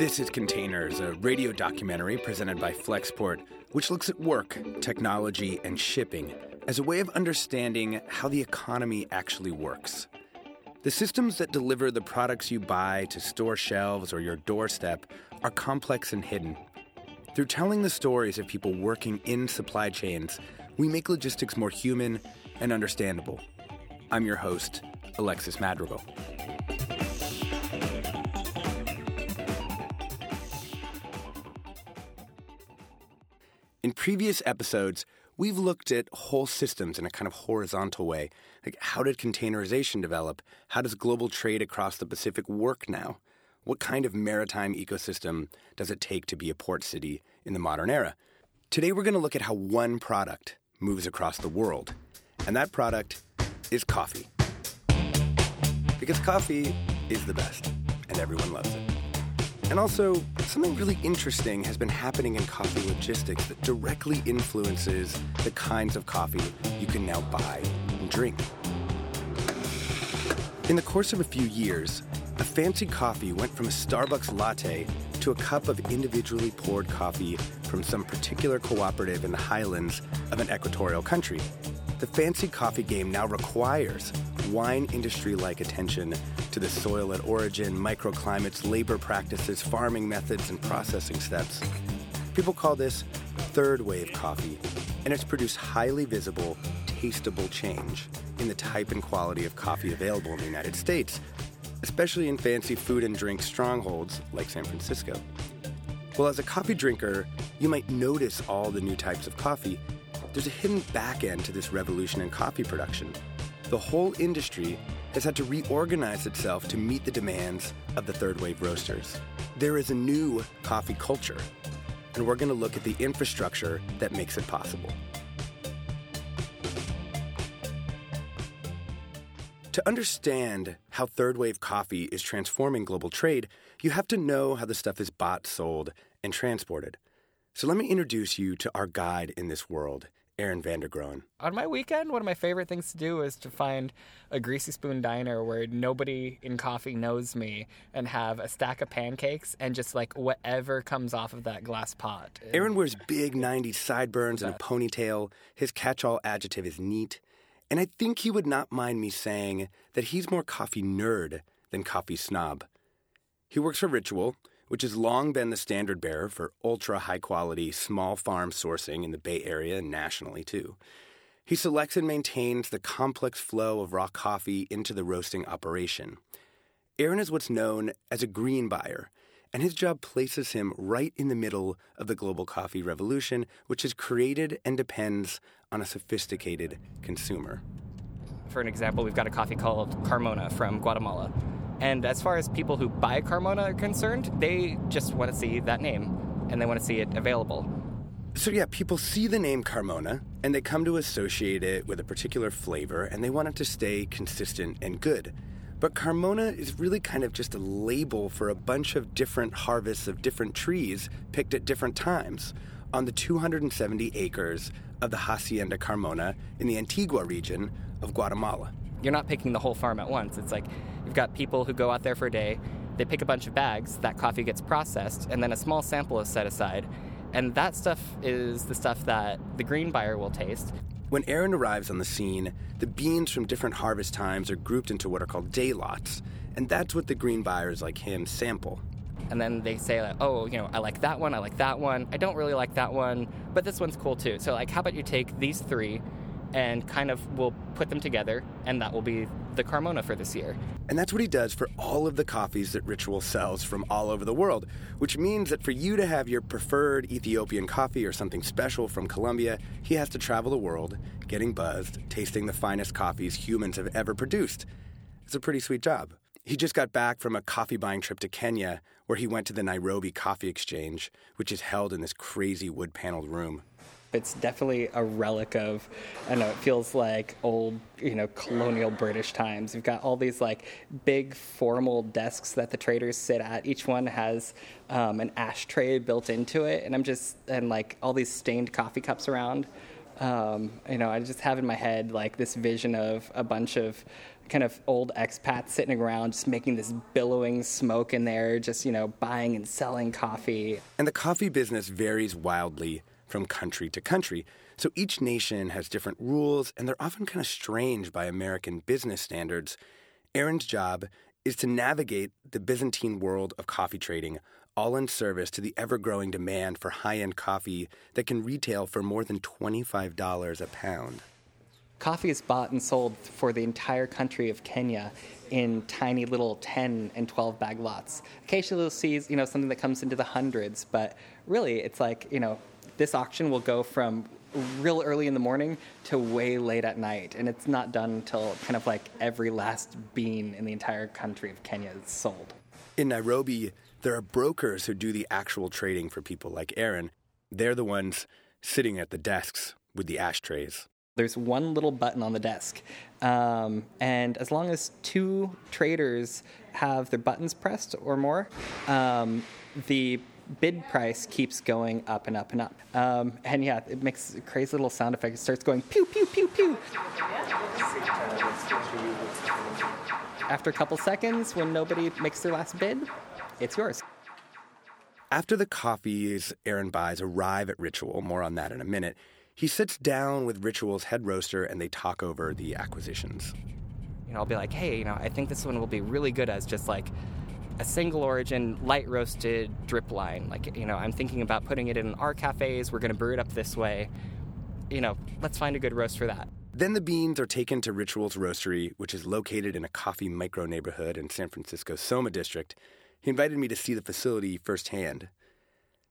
This is Containers, a radio documentary presented by Flexport, which looks at work, technology, and shipping as a way of understanding how the economy actually works. The systems that deliver the products you buy to store shelves or your doorstep are complex and hidden. Through telling the stories of people working in supply chains, we make logistics more human and understandable. I'm your host, Alexis Madrigal. In previous episodes, we've looked at whole systems in a kind of horizontal way. Like, how did containerization develop? How does global trade across the Pacific work now? What kind of maritime ecosystem does it take to be a port city in the modern era? Today, we're going to look at how one product moves across the world. And that product is coffee. Because coffee is the best, and everyone loves it. And also, something really interesting has been happening in coffee logistics that directly influences the kinds of coffee you can now buy and drink. In the course of a few years, a fancy coffee went from a Starbucks latte to a cup of individually poured coffee from some particular cooperative in the highlands of an equatorial country. The fancy coffee game now requires wine industry-like attention to the soil at origin, microclimates, labor practices, farming methods, and processing steps. People call this third wave coffee, and it's produced highly visible, tastable change in the type and quality of coffee available in the United States, especially in fancy food and drink strongholds like San Francisco. Well, as a coffee drinker, you might notice all the new types of coffee. There's a hidden back end to this revolution in coffee production. The whole industry has had to reorganize itself to meet the demands of the third wave roasters. There is a new coffee culture, and we're going to look at the infrastructure that makes it possible. To understand how third wave coffee is transforming global trade, you have to know how the stuff is bought, sold, and transported. So let me introduce you to our guide in this world, Aaron Van der Groen. On my weekend, one of my favorite things to do is to find a greasy spoon diner where nobody in coffee knows me and have a stack of pancakes and just like whatever comes off of that glass pot. Aaron wears big 90s sideburns and a ponytail. His catch-all adjective is neat. And I think he would not mind me saying that he's more coffee nerd than coffee snob. He works for Ritual, which has long been the standard bearer for ultra-high-quality small farm sourcing in the Bay Area and nationally, too. He selects and maintains the complex flow of raw coffee into the roasting operation. Aaron is what's known as a green buyer, and his job places him right in the middle of the global coffee revolution, which is created and depends on a sophisticated consumer. For an example, we've got a coffee called Carmona from Guatemala. And as far as people who buy Carmona are concerned, they just want to see that name, and they want to see it available. So yeah, people see the name Carmona, and they come to associate it with a particular flavor, and they want it to stay consistent and good. But Carmona is really kind of just a label for a bunch of different harvests of different trees picked at different times on the 270 acres of the Hacienda Carmona in the Antigua region of Guatemala. You're not picking the whole farm at once. It's like you've got people who go out there for a day, they pick a bunch of bags, that coffee gets processed, and then a small sample is set aside. And that stuff is the stuff that the green buyer will taste. When Aaron arrives on the scene, the beans from different harvest times are grouped into what are called day lots. And that's what the green buyers like him sample. And then they say, like, oh, you know, I like that one, I like that one, I don't really like that one, but this one's cool too. So, like, how about you take these three and kind of we'll put them together, and that will be the Carmona for this year. And that's what he does for all of the coffees that Ritual sells from all over the world, which means that for you to have your preferred Ethiopian coffee or something special from Colombia, he has to travel the world, getting buzzed, tasting the finest coffees humans have ever produced. It's a pretty sweet job. He just got back from a coffee-buying trip to Kenya, where he went to the Nairobi Coffee Exchange, which is held in this crazy wood-paneled room. It's definitely a relic of, I don't know, it feels like old, you know, colonial British times. You've got all these, like, big formal desks that the traders sit at. Each one has an ashtray built into it, and like, all these stained coffee cups around. I just have in my head, like, this vision of a bunch of kind of old expats sitting around just making this billowing smoke in there, just, you know, buying and selling coffee. And the coffee business varies wildly from country to country. So each nation has different rules, and they're often kind of strange by American business standards. Aaron's job is to navigate the Byzantine world of coffee trading, all in service to the ever-growing demand for high-end coffee that can retail for more than $25 a pound. Coffee is bought and sold for the entire country of Kenya in tiny little 10 and 12-bag lots. Occasionally you'll see, you know, something that comes into the hundreds, but really it's like, you know, this auction will go from real early in the morning to way late at night, and it's not done until kind of like every last bean in the entire country of Kenya is sold. In Nairobi, there are brokers who do the actual trading for people like Aaron. They're the ones sitting at the desks with the ashtrays. There's one little button on the desk, and as long as two traders have their buttons pressed or more, the bid price keeps going up and up and up. And yeah, it makes a crazy little sound effect. It starts going pew, pew, pew, pew. After a couple seconds, when nobody makes their last bid, it's yours. After the coffees Aaron buys arrive at Ritual, more on that in a minute, he sits down with Ritual's head roaster and they talk over the acquisitions. You know, I'll be like, hey, you know, I think this one will be really good as just like a single origin, light roasted drip line. Like, you know, I'm thinking about putting it in our cafes. We're going to brew it up this way. You know, let's find a good roast for that. Then the beans are taken to Ritual's roastery, which is located in a coffee micro neighborhood in San Francisco's Soma district. He invited me to see the facility firsthand.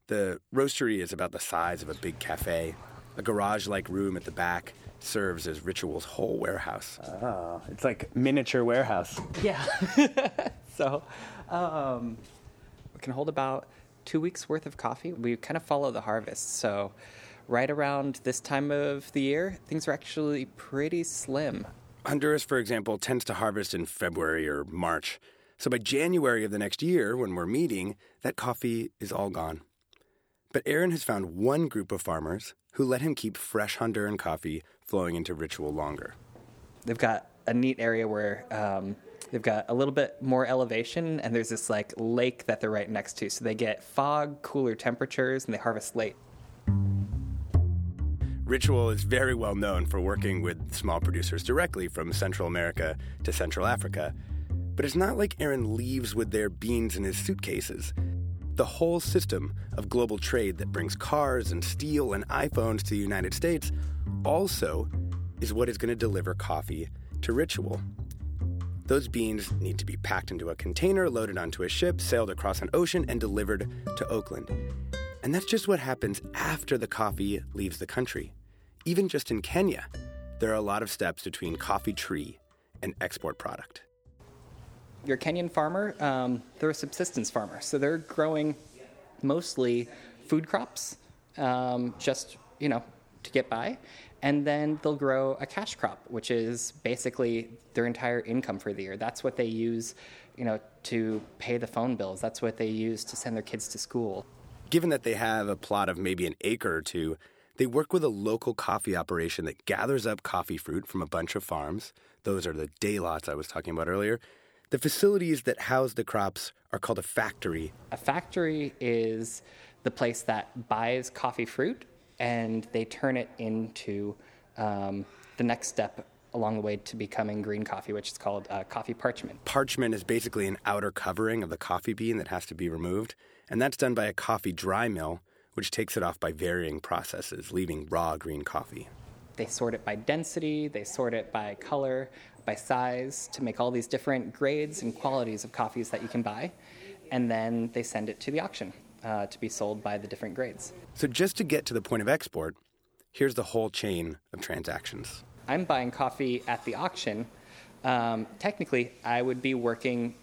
The roastery is about the size of a big cafe. A garage-like room at the back serves as Ritual's whole warehouse. Oh, it's like miniature warehouse. Yeah. So we can hold about 2 weeks' worth of coffee. We kind of follow the harvest. So right around this time of the year, things are actually pretty slim. Honduras, for example, tends to harvest in February or March. So by January of the next year, when we're meeting, that coffee is all gone. But Aaron has found one group of farmers who let him keep fresh Honduran coffee flowing into Ritual longer. They've got a neat area where they've got a little bit more elevation, and there's this, like, lake that they're right next to. So they get fog, cooler temperatures, and they harvest late. Ritual is very well known for working with small producers directly from Central America to Central Africa. But it's not like Aaron leaves with their beans in his suitcases. The whole system of global trade that brings cars and steel and iPhones to the United States also is what is going to deliver coffee to Ritual. Those beans need to be packed into a container, loaded onto a ship, sailed across an ocean, and delivered to Oakland. And that's just what happens after the coffee leaves the country. Even just in Kenya, there are a lot of steps between coffee tree and export product. Your Kenyan farmer, they're a subsistence farmer. So they're growing mostly food crops, just, you know, to get by. And then they'll grow a cash crop, which is basically their entire income for the year. That's what they use, you know, to pay the phone bills. That's what they use to send their kids to school. Given that they have a plot of maybe an acre or two, they work with a local coffee operation that gathers up coffee fruit from a bunch of farms. Those are the day lots I was talking about earlier. The facilities that house the crops are called a factory. A factory is the place that buys coffee fruit, and they turn it into the next step along the way to becoming green coffee, which is called coffee parchment. Parchment is basically an outer covering of the coffee bean that has to be removed, and that's done by a coffee dry mill, which takes it off by varying processes, leaving raw green coffee. They sort it by density, they sort it by color, by size, to make all these different grades and qualities of coffees that you can buy. And then they send it to the auction to be sold by the different grades. So just to get to the point of export, here's the whole chain of transactions. I'm buying coffee at the auction. Technically, I would be working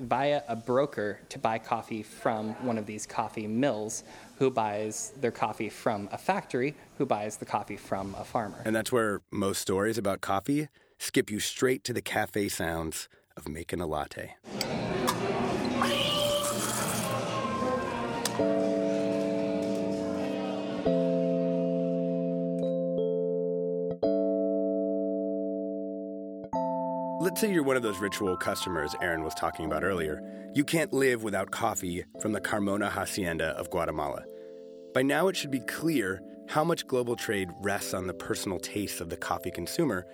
via a broker to buy coffee from one of these coffee mills who buys their coffee from a factory who buys the coffee from a farmer. And that's where most stories about coffee skip you straight to the cafe sounds of making a latte. let's say you're one of those Ritual customers Aaron was talking about earlier. You can't live without coffee from the Carmona Hacienda of Guatemala. By now it should be clear how much global trade rests on the personal tastes of the coffee consumer.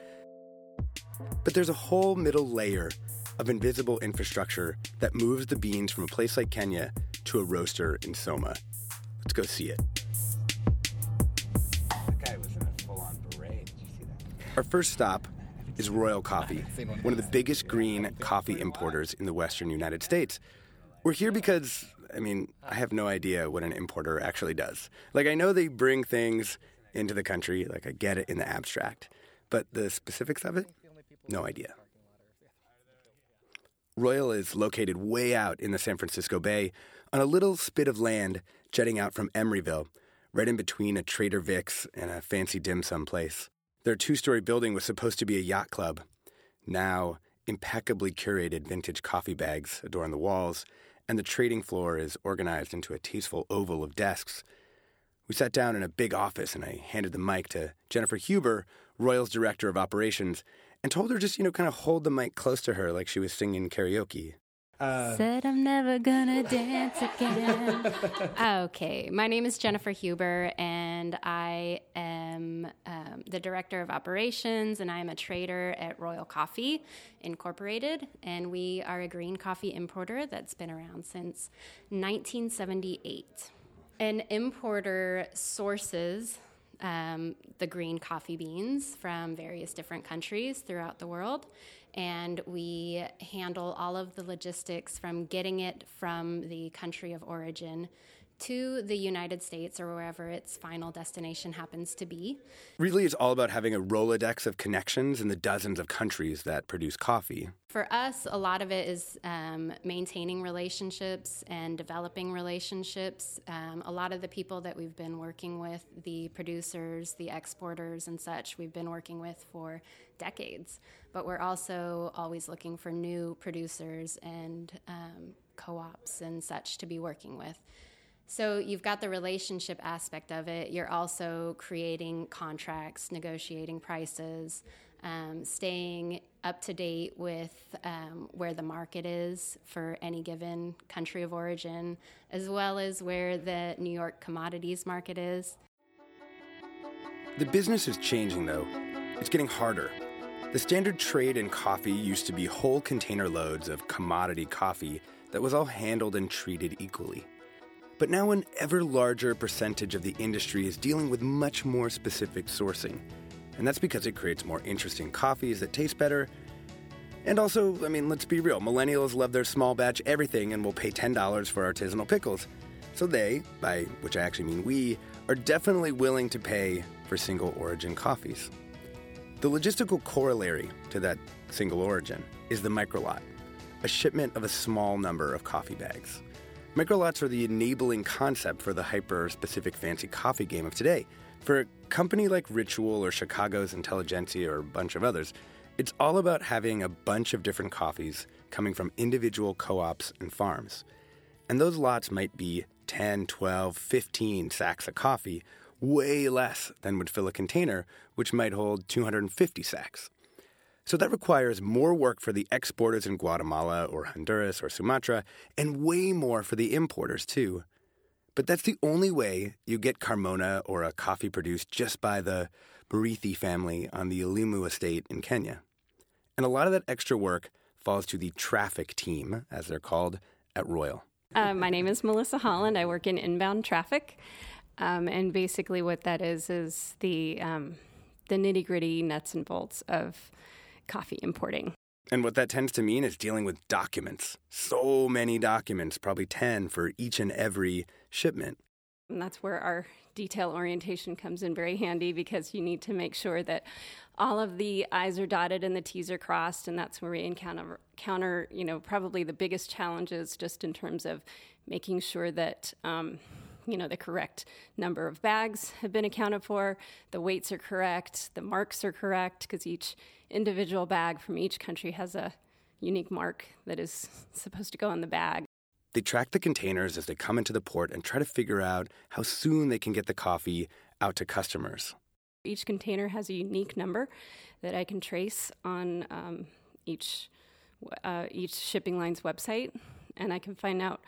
But there's a whole middle layer of invisible infrastructure that moves the beans from a place like Kenya to a roaster in Soma. Let's go see it. That guy was in a full-on parade. Did you see that? Our first stop is Royal Coffee, one of the biggest green coffee importers in the western United States. We're here because, I have no idea what an importer actually does. Like, I know they bring things into the country, like I get it in the abstract, but the specifics of it, no idea. Royal is located way out in the San Francisco Bay on a little spit of land jutting out from Emeryville, right in between a Trader Vic's and a fancy dim sum place. Their two-story building was supposed to be a yacht club. Now, impeccably curated vintage coffee bags adorn the walls, and the trading floor is organized into a tasteful oval of desks. We sat down in a big office, and I handed the mic to Jennifer Huber, Royal's director of operations, and told her just, kind of hold the mic close to her like she was singing karaoke. Said I'm never gonna dance again. Okay, my name is Jennifer Huber, and I am the director of operations, and I am a trader at Royal Coffee Incorporated, and we are a green coffee importer that's been around since 1978. An importer sources the green coffee beans from various different countries throughout the world, and we handle all of the logistics from getting it from the country of origin to the United States or wherever its final destination happens to be. Really, it's all about having a Rolodex of connections in the dozens of countries that produce coffee. For us, a lot of it is maintaining relationships and developing relationships. A lot of the people that we've been working with, the producers, the exporters and such, we've been working with for decades. But we're also always looking for new producers and co-ops and such to be working with. So you've got the relationship aspect of it. You're also creating contracts, negotiating prices, staying up to date with where the market is for any given country of origin, as well as where the New York commodities market is. The business is changing, though. It's getting harder. The standard trade in coffee used to be whole container loads of commodity coffee that was all handled and treated equally. But now an ever larger percentage of the industry is dealing with much more specific sourcing. And that's because it creates more interesting coffees that taste better. And also, let's be real, millennials love their small batch everything and will pay $10 for artisanal pickles. So they, by which I actually mean we, are definitely willing to pay for single origin coffees. The logistical corollary to that single origin is the microlot, a shipment of a small number of coffee bags. Microlots are the enabling concept for the hyper-specific fancy coffee game of today. For a company like Ritual or Chicago's Intelligentsia or a bunch of others, it's all about having a bunch of different coffees coming from individual co-ops and farms. And those lots might be 10, 12, 15 sacks of coffee, way less than would fill a container, which might hold 250 sacks. So that requires more work for the exporters in Guatemala or Honduras or Sumatra, and way more for the importers, too. But that's the only way you get Carmona or a coffee produced just by the Barithi family on the Ulimu estate in Kenya. And a lot of that extra work falls to the traffic team, as they're called, at Royal. My name is Melissa Holland. I work in inbound traffic. And basically what that is the nitty-gritty nuts and bolts of coffee importing. And what that tends to mean is dealing with documents. So many documents, probably 10 for each and every shipment. And that's where our detail orientation comes in very handy, because you need to make sure that all of the I's are dotted and the T's are crossed, and that's where we encounter probably the biggest challenges, just in terms of making sure that the correct number of bags have been accounted for, the weights are correct, the marks are correct, because each individual bag from each country has a unique mark that is supposed to go on the bag. They track the containers as they come into the port and try to figure out how soon they can get the coffee out to customers. Each container has a unique number that I can trace on each shipping line's website, and I can find out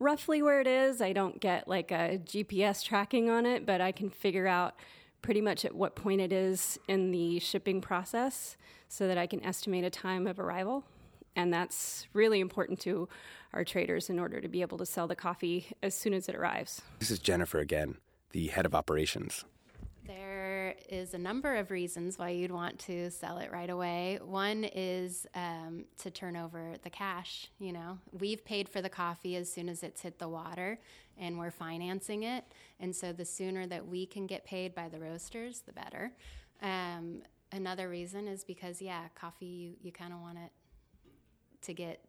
roughly where it is. I don't get like a GPS tracking on it, but I can figure out pretty much at what point it is in the shipping process so that I can estimate a time of arrival. And that's really important to our traders in order to be able to sell the coffee as soon as it arrives. This is Jennifer again, the head of operations. There is a number of reasons why you'd want to sell it right away. One is to turn over the cash. You know, we've paid for the coffee as soon as it's hit the water, and we're financing it. And so the sooner that we can get paid by the roasters, the better. Another reason is because, coffee, you kind of want it to get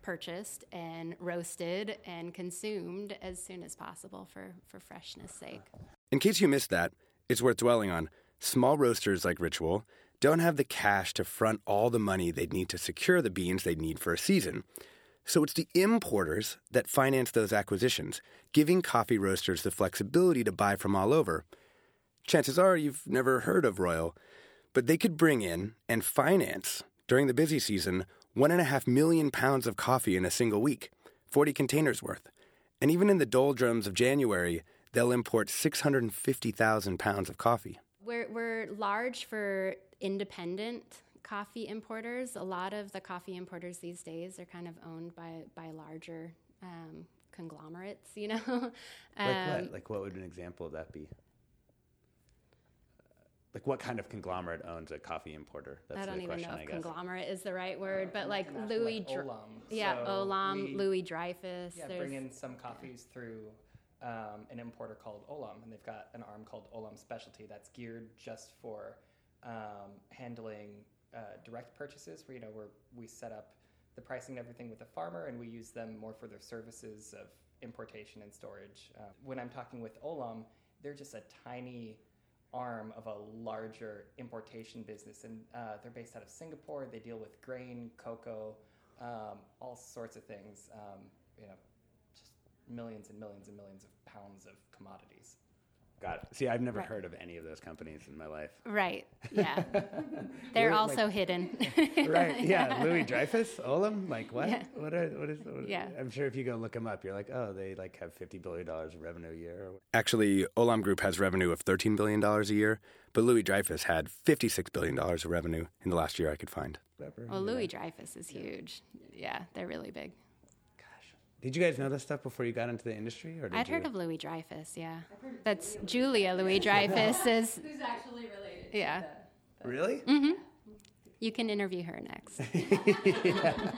purchased and roasted and consumed as soon as possible for freshness sake. In case you missed that, it's worth dwelling on. Small roasters like Ritual don't have the cash to front all the money they'd need to secure the beans they'd need for a season. So it's the importers that finance those acquisitions, giving coffee roasters the flexibility to buy from all over. Chances are you've never heard of Royal, but they could bring in and finance, during the busy season, 1.5 million pounds of coffee in a single week, 40 containers worth. And even in the doldrums of January, they'll import 650,000 pounds of coffee. We're large for independent coffee importers. A lot of the coffee importers these days are kind of owned by larger conglomerates, you know? Like what would an example of that be? Like what kind of conglomerate owns a coffee importer? That's I don't the even question, know if conglomerate is the right word, but like Olam, Louis-Dreyfus. Yeah, bring in some coffees through an importer called Olam, and they've got an arm called Olam Specialty that's geared just for handling direct purchases, where, you know, we set up the pricing and everything with the farmer, and we use them more for their services of importation and storage. When I'm talking with Olam, they're just a tiny arm of a larger importation business, and they're based out of Singapore. They deal with grain, cocoa, all sorts of things, you know, millions and millions and millions of pounds of commodities. Got it. See, I've never heard of any of those companies in my life. Right. Yeah. They're also like, hidden. Right. Yeah. Louis-Dreyfus, Olam, like what? Yeah. What is yeah. I'm sure if you go look them up, you're like, oh, they like have $50 billion of revenue a year. Actually, Olam Group has revenue of $13 billion a year, but Louis-Dreyfus had $56 billion of revenue in the last year I could find. Well, Louis-Dreyfus is huge. Yeah, they're really big. Did you guys know this stuff before you got into the industry? Or I'd heard of Louis-Dreyfus, yeah. That's Julia Louis-Dreyfus. Is who's actually related. Yeah. To the really? Mm-hmm. You can interview her next. Yeah.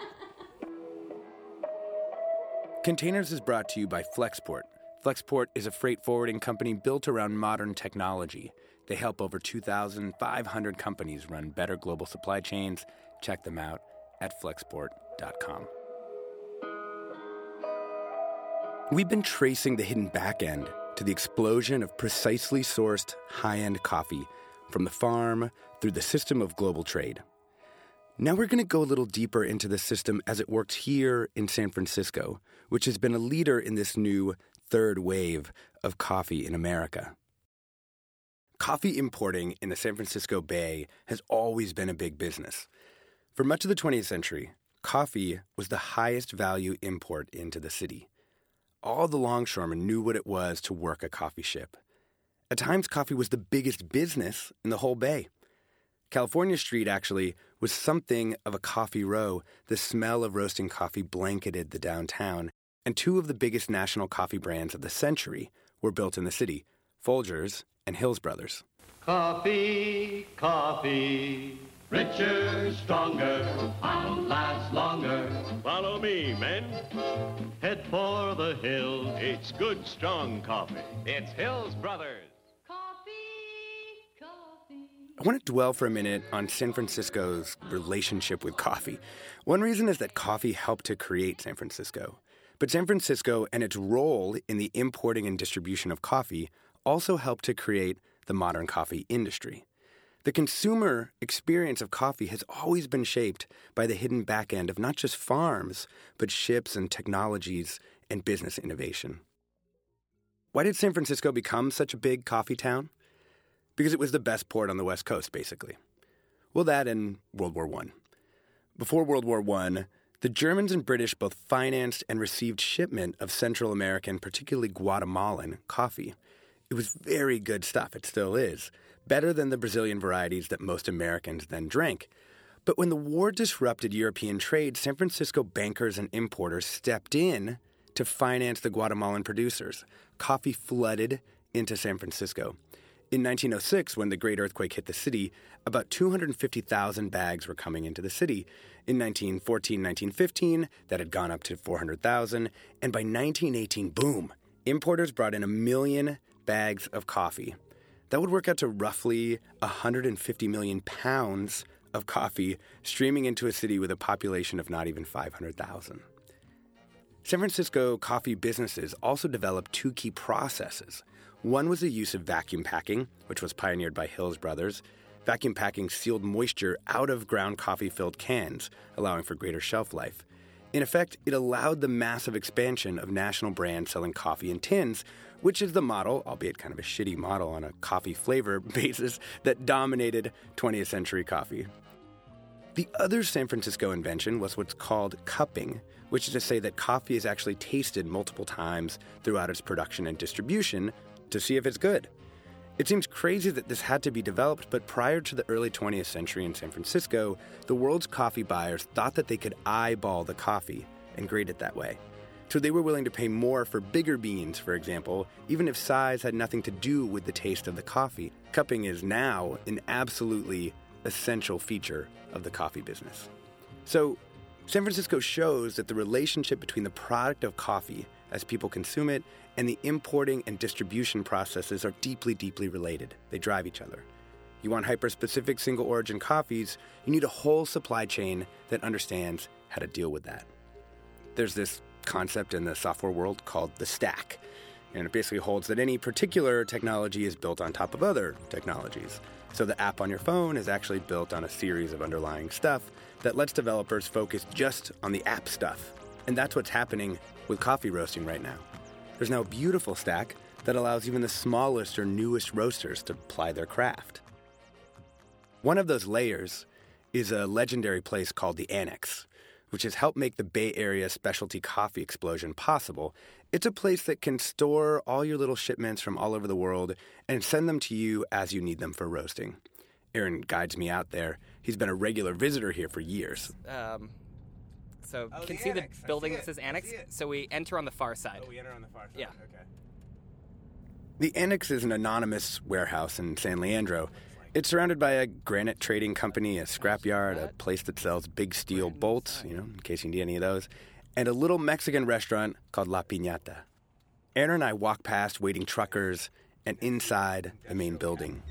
Containers is brought to you by Flexport. Flexport is a freight forwarding company built around modern technology. They help over 2,500 companies run better global supply chains. Check them out at flexport.com. We've been tracing the hidden back end to the explosion of precisely sourced high-end coffee from the farm through the system of global trade. Now we're going to go a little deeper into the system as it works here in San Francisco, which has been a leader in this new third wave of coffee in America. Coffee importing in the San Francisco Bay has always been a big business. For much of the 20th century, coffee was the highest value import into the city. All the longshoremen knew what it was to work a coffee ship. At times, coffee was the biggest business in the whole bay. California Street, actually, was something of a coffee row. The smell of roasting coffee blanketed the downtown, and two of the biggest national coffee brands of the century were built in the city, Folgers and Hills Brothers. Coffee, coffee, richer, stronger, I'll last longer. Follow me, men. Head for the hills. It's good, strong coffee. It's Hills Brothers. Coffee, coffee. I want to dwell for a minute on San Francisco's relationship with coffee. One reason is that coffee helped to create San Francisco. But San Francisco and its role in the importing and distribution of coffee also helped to create the modern coffee industry. The consumer experience of coffee has always been shaped by the hidden back end of not just farms, but ships and technologies and business innovation. Why did San Francisco become such a big coffee town? Because it was the best port on the West Coast, basically. Well, that and World War I. Before World War I, the Germans and British both financed and received shipment of Central American, particularly Guatemalan, coffee. It was very good stuff. It still is. Better than the Brazilian varieties that most Americans then drank. But when the war disrupted European trade, San Francisco bankers and importers stepped in to finance the Guatemalan producers. Coffee flooded into San Francisco. In 1906, when the great earthquake hit the city, about 250,000 bags were coming into the city. In 1914, 1915, that had gone up to 400,000. And by 1918, boom, importers brought in 1 million bags of coffee. That would work out to roughly 150 million pounds of coffee streaming into a city with a population of not even 500,000. San Francisco coffee businesses also developed two key processes. One was the use of vacuum packing, which was pioneered by Hills Brothers. Vacuum packing sealed moisture out of ground coffee-filled cans, allowing for greater shelf life. In effect, it allowed the massive expansion of national brands selling coffee in tins, which is the model, albeit kind of a shitty model on a coffee flavor basis, that dominated 20th century coffee. The other San Francisco invention was what's called cupping, which is to say that coffee is actually tasted multiple times throughout its production and distribution to see if it's good. It seems crazy that this had to be developed, but prior to the early 20th century in San Francisco, the world's coffee buyers thought that they could eyeball the coffee and grade it that way. So they were willing to pay more for bigger beans, for example, even if size had nothing to do with the taste of the coffee. Cupping is now an absolutely essential feature of the coffee business. So San Francisco shows that the relationship between the product of coffee as people consume it and the importing and distribution processes are deeply, deeply related. They drive each other. You want hyper-specific single-origin coffees, you need a whole supply chain that understands how to deal with that. There's this concept in the software world called the stack, and it basically holds that any particular technology is built on top of other technologies. So the app on your phone is actually built on a series of underlying stuff that lets developers focus just on the app stuff. And that's what's happening with coffee roasting right now. There's now a beautiful stack that allows even the smallest or newest roasters to ply their craft. One of those layers is a legendary place called the Annex, which has helped make the Bay Area specialty coffee explosion possible. It's a place that can store all your little shipments from all over the world and send them to you as you need them for roasting. Aaron guides me out there. He's been a regular visitor here for years. So you can see the building that says Annex. So we enter on the far side. Oh, we enter on the far side. Yeah. Okay. The Annex is an anonymous warehouse in San Leandro. It's surrounded by a granite trading company, a scrapyard, a place that sells big steel bolts, in case you need any of those, and a little Mexican restaurant called La Piñata. Aaron and I walk past waiting truckers and inside the main building.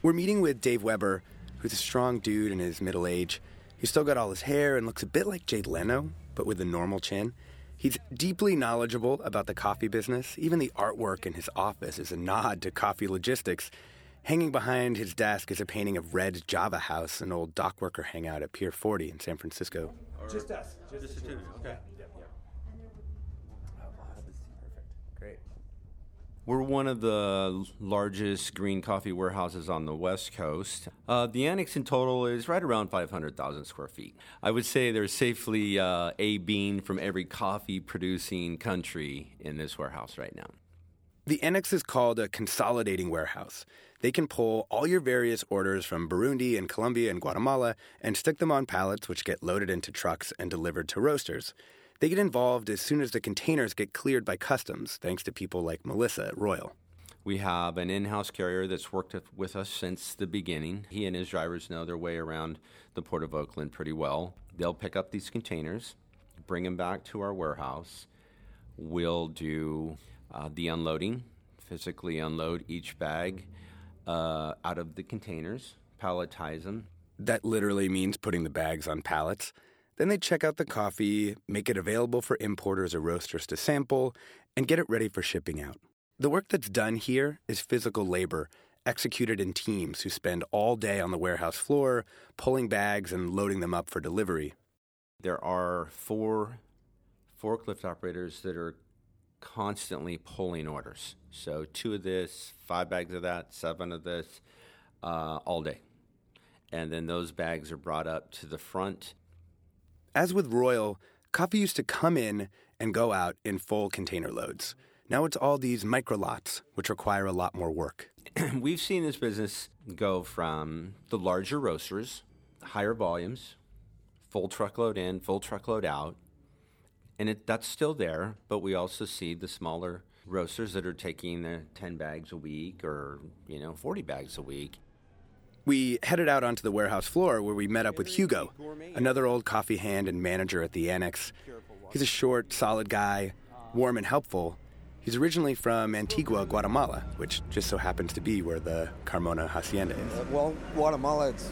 We're meeting with Dave Weber, who's a strong dude in his middle age. He's still got all his hair and looks a bit like Jay Leno, but with a normal chin. He's deeply knowledgeable about the coffee business. Even the artwork in his office is a nod to coffee logistics. Hanging behind his desk is a painting of Red's Java House, an old dockworker hangout at Pier 40 in San Francisco. Just us. Just the two. Okay. Yeah. Oh, this is perfect. Great. We're one of the largest green coffee warehouses on the West Coast. The Annex in total is right around 500,000 square feet. I would say there's safely a bean from every coffee-producing country in this warehouse right now. The Annex is called a consolidating warehouse. They can pull all your various orders from Burundi and Colombia and Guatemala and stick them on pallets, which get loaded into trucks and delivered to roasters. They get involved as soon as the containers get cleared by customs, thanks to people like Melissa at Royal. We have an in-house carrier that's worked with us since the beginning. He and his drivers know their way around the Port of Oakland pretty well. They'll pick up these containers, bring them back to our warehouse. We'll do the unloading, physically unload each bag out of the containers, palletize them. That literally means putting the bags on pallets. Then they check out the coffee, make it available for importers or roasters to sample, and get it ready for shipping out. The work that's done here is physical labor, executed in teams who spend all day on the warehouse floor, pulling bags and loading them up for delivery. There are 4 forklift operators that are constantly pulling orders. So 2 of this, 5 bags of that, 7 of this, all day. and then those bags are brought up to the front. As with Royal, coffee used to come in and go out in full container loads. Now it's all these micro lots, which require a lot more work. We've seen this business go from the larger roasters, higher volumes, full truckload in, full truckload out, and that's still there, but we also see the smaller roasters that are taking 10 bags a week or, 40 bags a week. We headed out onto the warehouse floor where we met up with Hugo, another old coffee hand and manager at the Annex. He's a short, solid guy, warm and helpful. He's originally from Antigua, Guatemala, which just so happens to be where the Carmona Hacienda is. Well, Guatemala is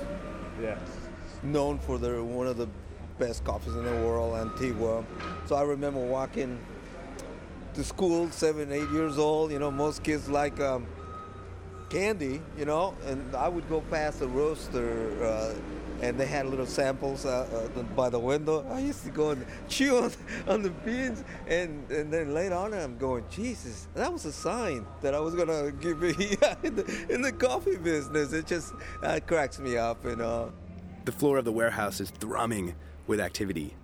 known for one of the best coffees in the world, Antigua. So I remember walking to school, 7, 8 years old. Most kids like candy, and I would go past the roaster, and they had little samples by the window. I used to go and chew on the beans, and then later on I'm going, Jesus, that was a sign that I was going to give in the coffee business. It just cracks me up, The floor of the warehouse is thrumming with activity.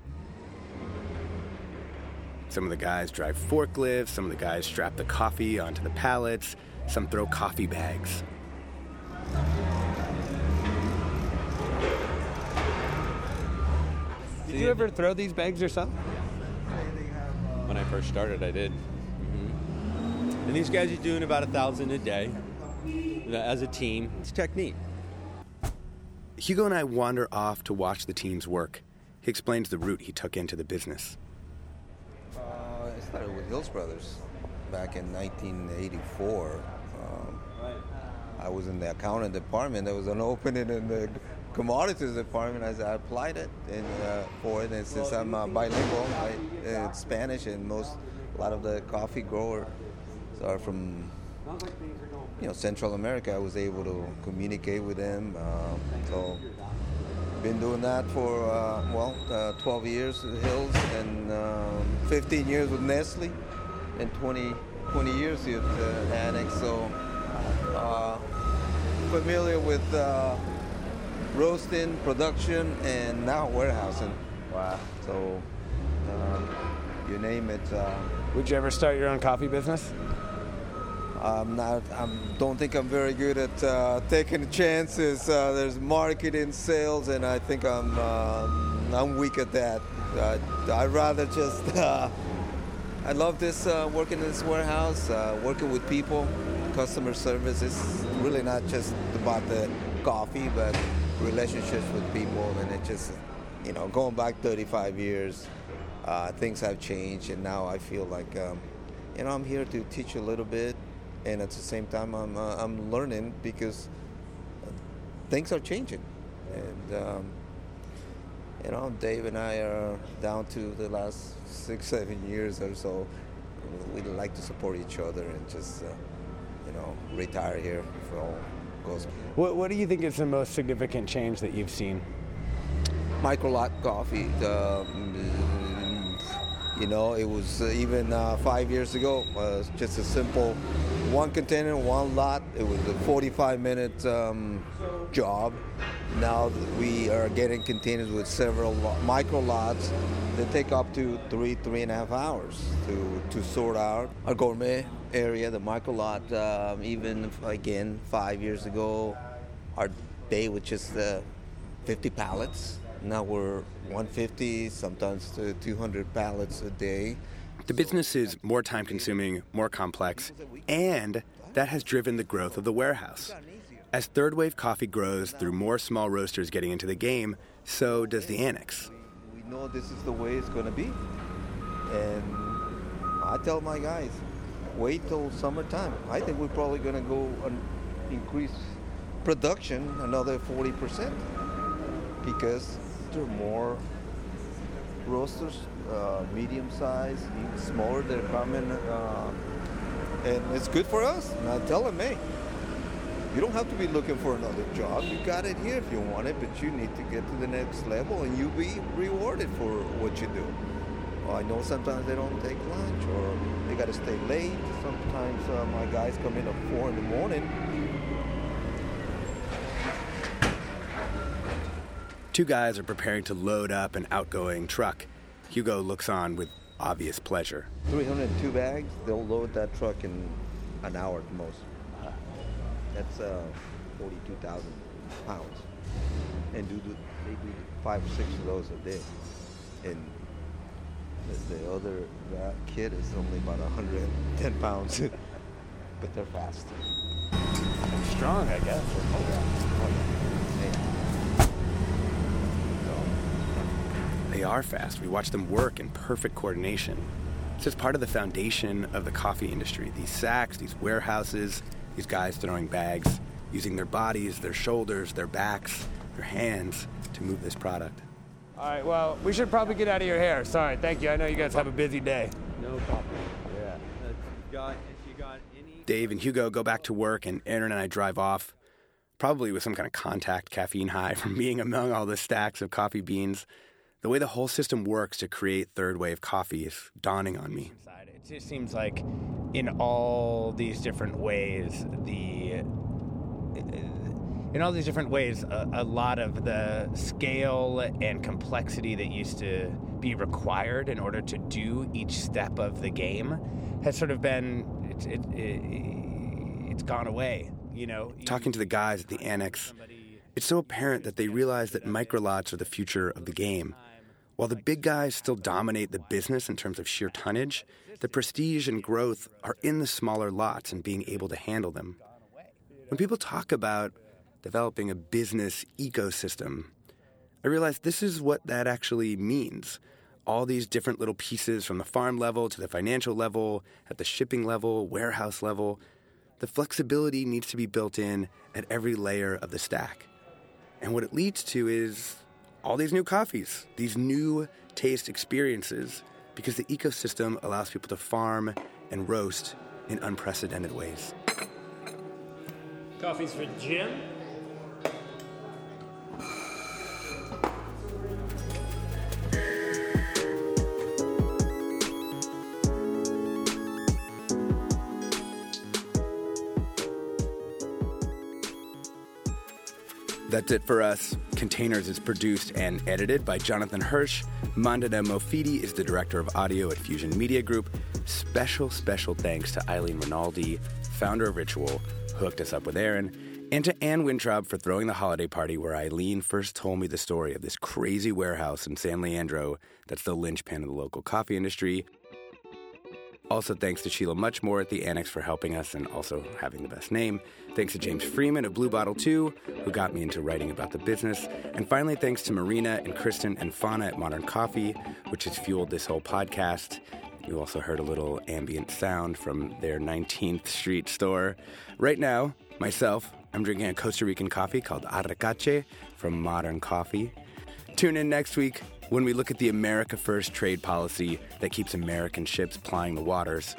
Some of the guys drive forklifts, some of the guys strap the coffee onto the pallets, some throw coffee bags. Did you ever throw these bags yourself? When I first started, I did. Mm-hmm. And these guys are doing about 1,000 a day as a team. It's technique. Hugo and I wander off to watch the team's work. He explains the route he took into the business. I started with Hills Brothers back in 1984. I was in the accounting department. There was an opening in the commodities department. I applied it for it, and since I'm bilingual, it's Spanish, and a lot of the coffee growers are from Central America. I was able to communicate with them. So been doing that for 12 years at Hills, and 15 years with Nestle, and 20 years here at the Annex. So familiar with roasting, production, and now warehousing. Wow. So you name it. Would you ever start your own coffee business? I don't think I'm very good at taking chances. There's marketing, sales, and I think I'm weak at that. I'd rather just. I love this working in this warehouse, working with people. Customer service is really not just about the coffee, but relationships with people, and it just, going back 35 years, things have changed, and now I feel like, I'm here to teach a little bit. And at the same time, I'm learning because things are changing. And, Dave and I are down to the last 6-7 years or so. We like to support each other and just, retire here if it all goes. What do you think is the most significant change that you've seen? Micro-lot coffee. It was even 5 years ago, just a simple one container, one lot. It was a 45-minute job. Now we are getting containers with several micro lots. They take up to 3.5 hours to sort out. Our gourmet area, the micro lot, even again 5 years ago, our day was just 50 pallets. Now we're 150, sometimes to 200 pallets a day. The business is more time-consuming, more complex, and that has driven the growth of the warehouse. As third-wave coffee grows through more small roasters getting into the game, so does the Annex. We know this is the way it's going to be. And I tell my guys, wait till summertime. I think we're probably going to go and increase production another 40% because there are more roasters, medium size, smaller, they're coming, and it's good for us. And I tell them, hey, you don't have to be looking for another job. You got it here if you want it, but you need to get to the next level, and you'll be rewarded for what you do. Well, I know sometimes they don't take lunch, or they got to stay late. Sometimes my guys come in at 4 in the morning. Two guys are preparing to load up an outgoing truck. Hugo looks on with obvious pleasure. 302 bags, they'll load that truck in an hour at most. That's 42,000 pounds. And they do 5 or 6 of those a day. And the other kid is only about 110 pounds. But they're fast. And strong, I guess. They are fast. We watch them work in perfect coordination. This is part of the foundation of the coffee industry. These sacks, these warehouses, these guys throwing bags, using their bodies, their shoulders, their backs, their hands to move this product. All right, well, we should probably get out of your hair. Sorry, thank you. I know you guys have a busy day. No problem. Yeah. Dave and Hugo go back to work, and Aaron and I drive off, probably with some kind of contact caffeine high from being among all the stacks of coffee beans. The way the whole system works to create third-wave coffee is dawning on me. It just seems like in all these different ways, a lot of the scale and complexity that used to be required in order to do each step of the game has sort of been, it's gone away, you know? Talking to the guys at the Annex, it's so apparent that they realize that microlots are the future of the game. While the big guys still dominate the business in terms of sheer tonnage, the prestige and growth are in the smaller lots and being able to handle them. When people talk about developing a business ecosystem, I realize this is what that actually means. All these different little pieces from the farm level to the financial level, at the shipping level, warehouse level. The flexibility needs to be built in at every layer of the stack. And what it leads to is all these new coffees, these new taste experiences, because the ecosystem allows people to farm and roast in unprecedented ways. Coffee's for Jim. That's it for us. Containers is produced and edited by Jonathan Hirsch. Mandana Mofidi is the director of audio at Fusion Media Group. Special thanks to Eileen Rinaldi, founder of Ritual, who hooked us up with Aaron, and to Ann Wintraub for throwing the holiday party where Eileen first told me the story of this crazy warehouse in San Leandro that's the linchpin of the local coffee industry. Also thanks to Sheila Muchmore at the Annex for helping us and also having the best name. Thanks to James Freeman of Blue Bottle 2, who got me into writing about the business. And finally, thanks to Marina and Kristen and Fauna at Modern Coffee, which has fueled this whole podcast. You also heard a little ambient sound from their 19th Street store. Right now, myself, I'm drinking a Costa Rican coffee called Arracache from Modern Coffee. Tune in next week when we look at the America First trade policy that keeps American ships plying the waters,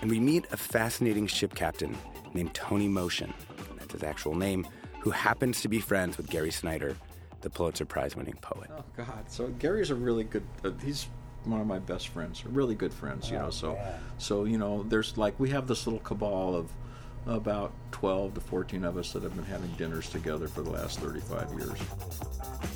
and we meet a fascinating ship captain named Tony Motion, that's his actual name, who happens to be friends with Gary Snyder, the Pulitzer Prize-winning poet. Oh, God. So Gary's a really good... he's one of my best friends, really good friends, you know. So you know, there's like... We have this little cabal of about 12 to 14 of us that have been having dinners together for the last 35 years.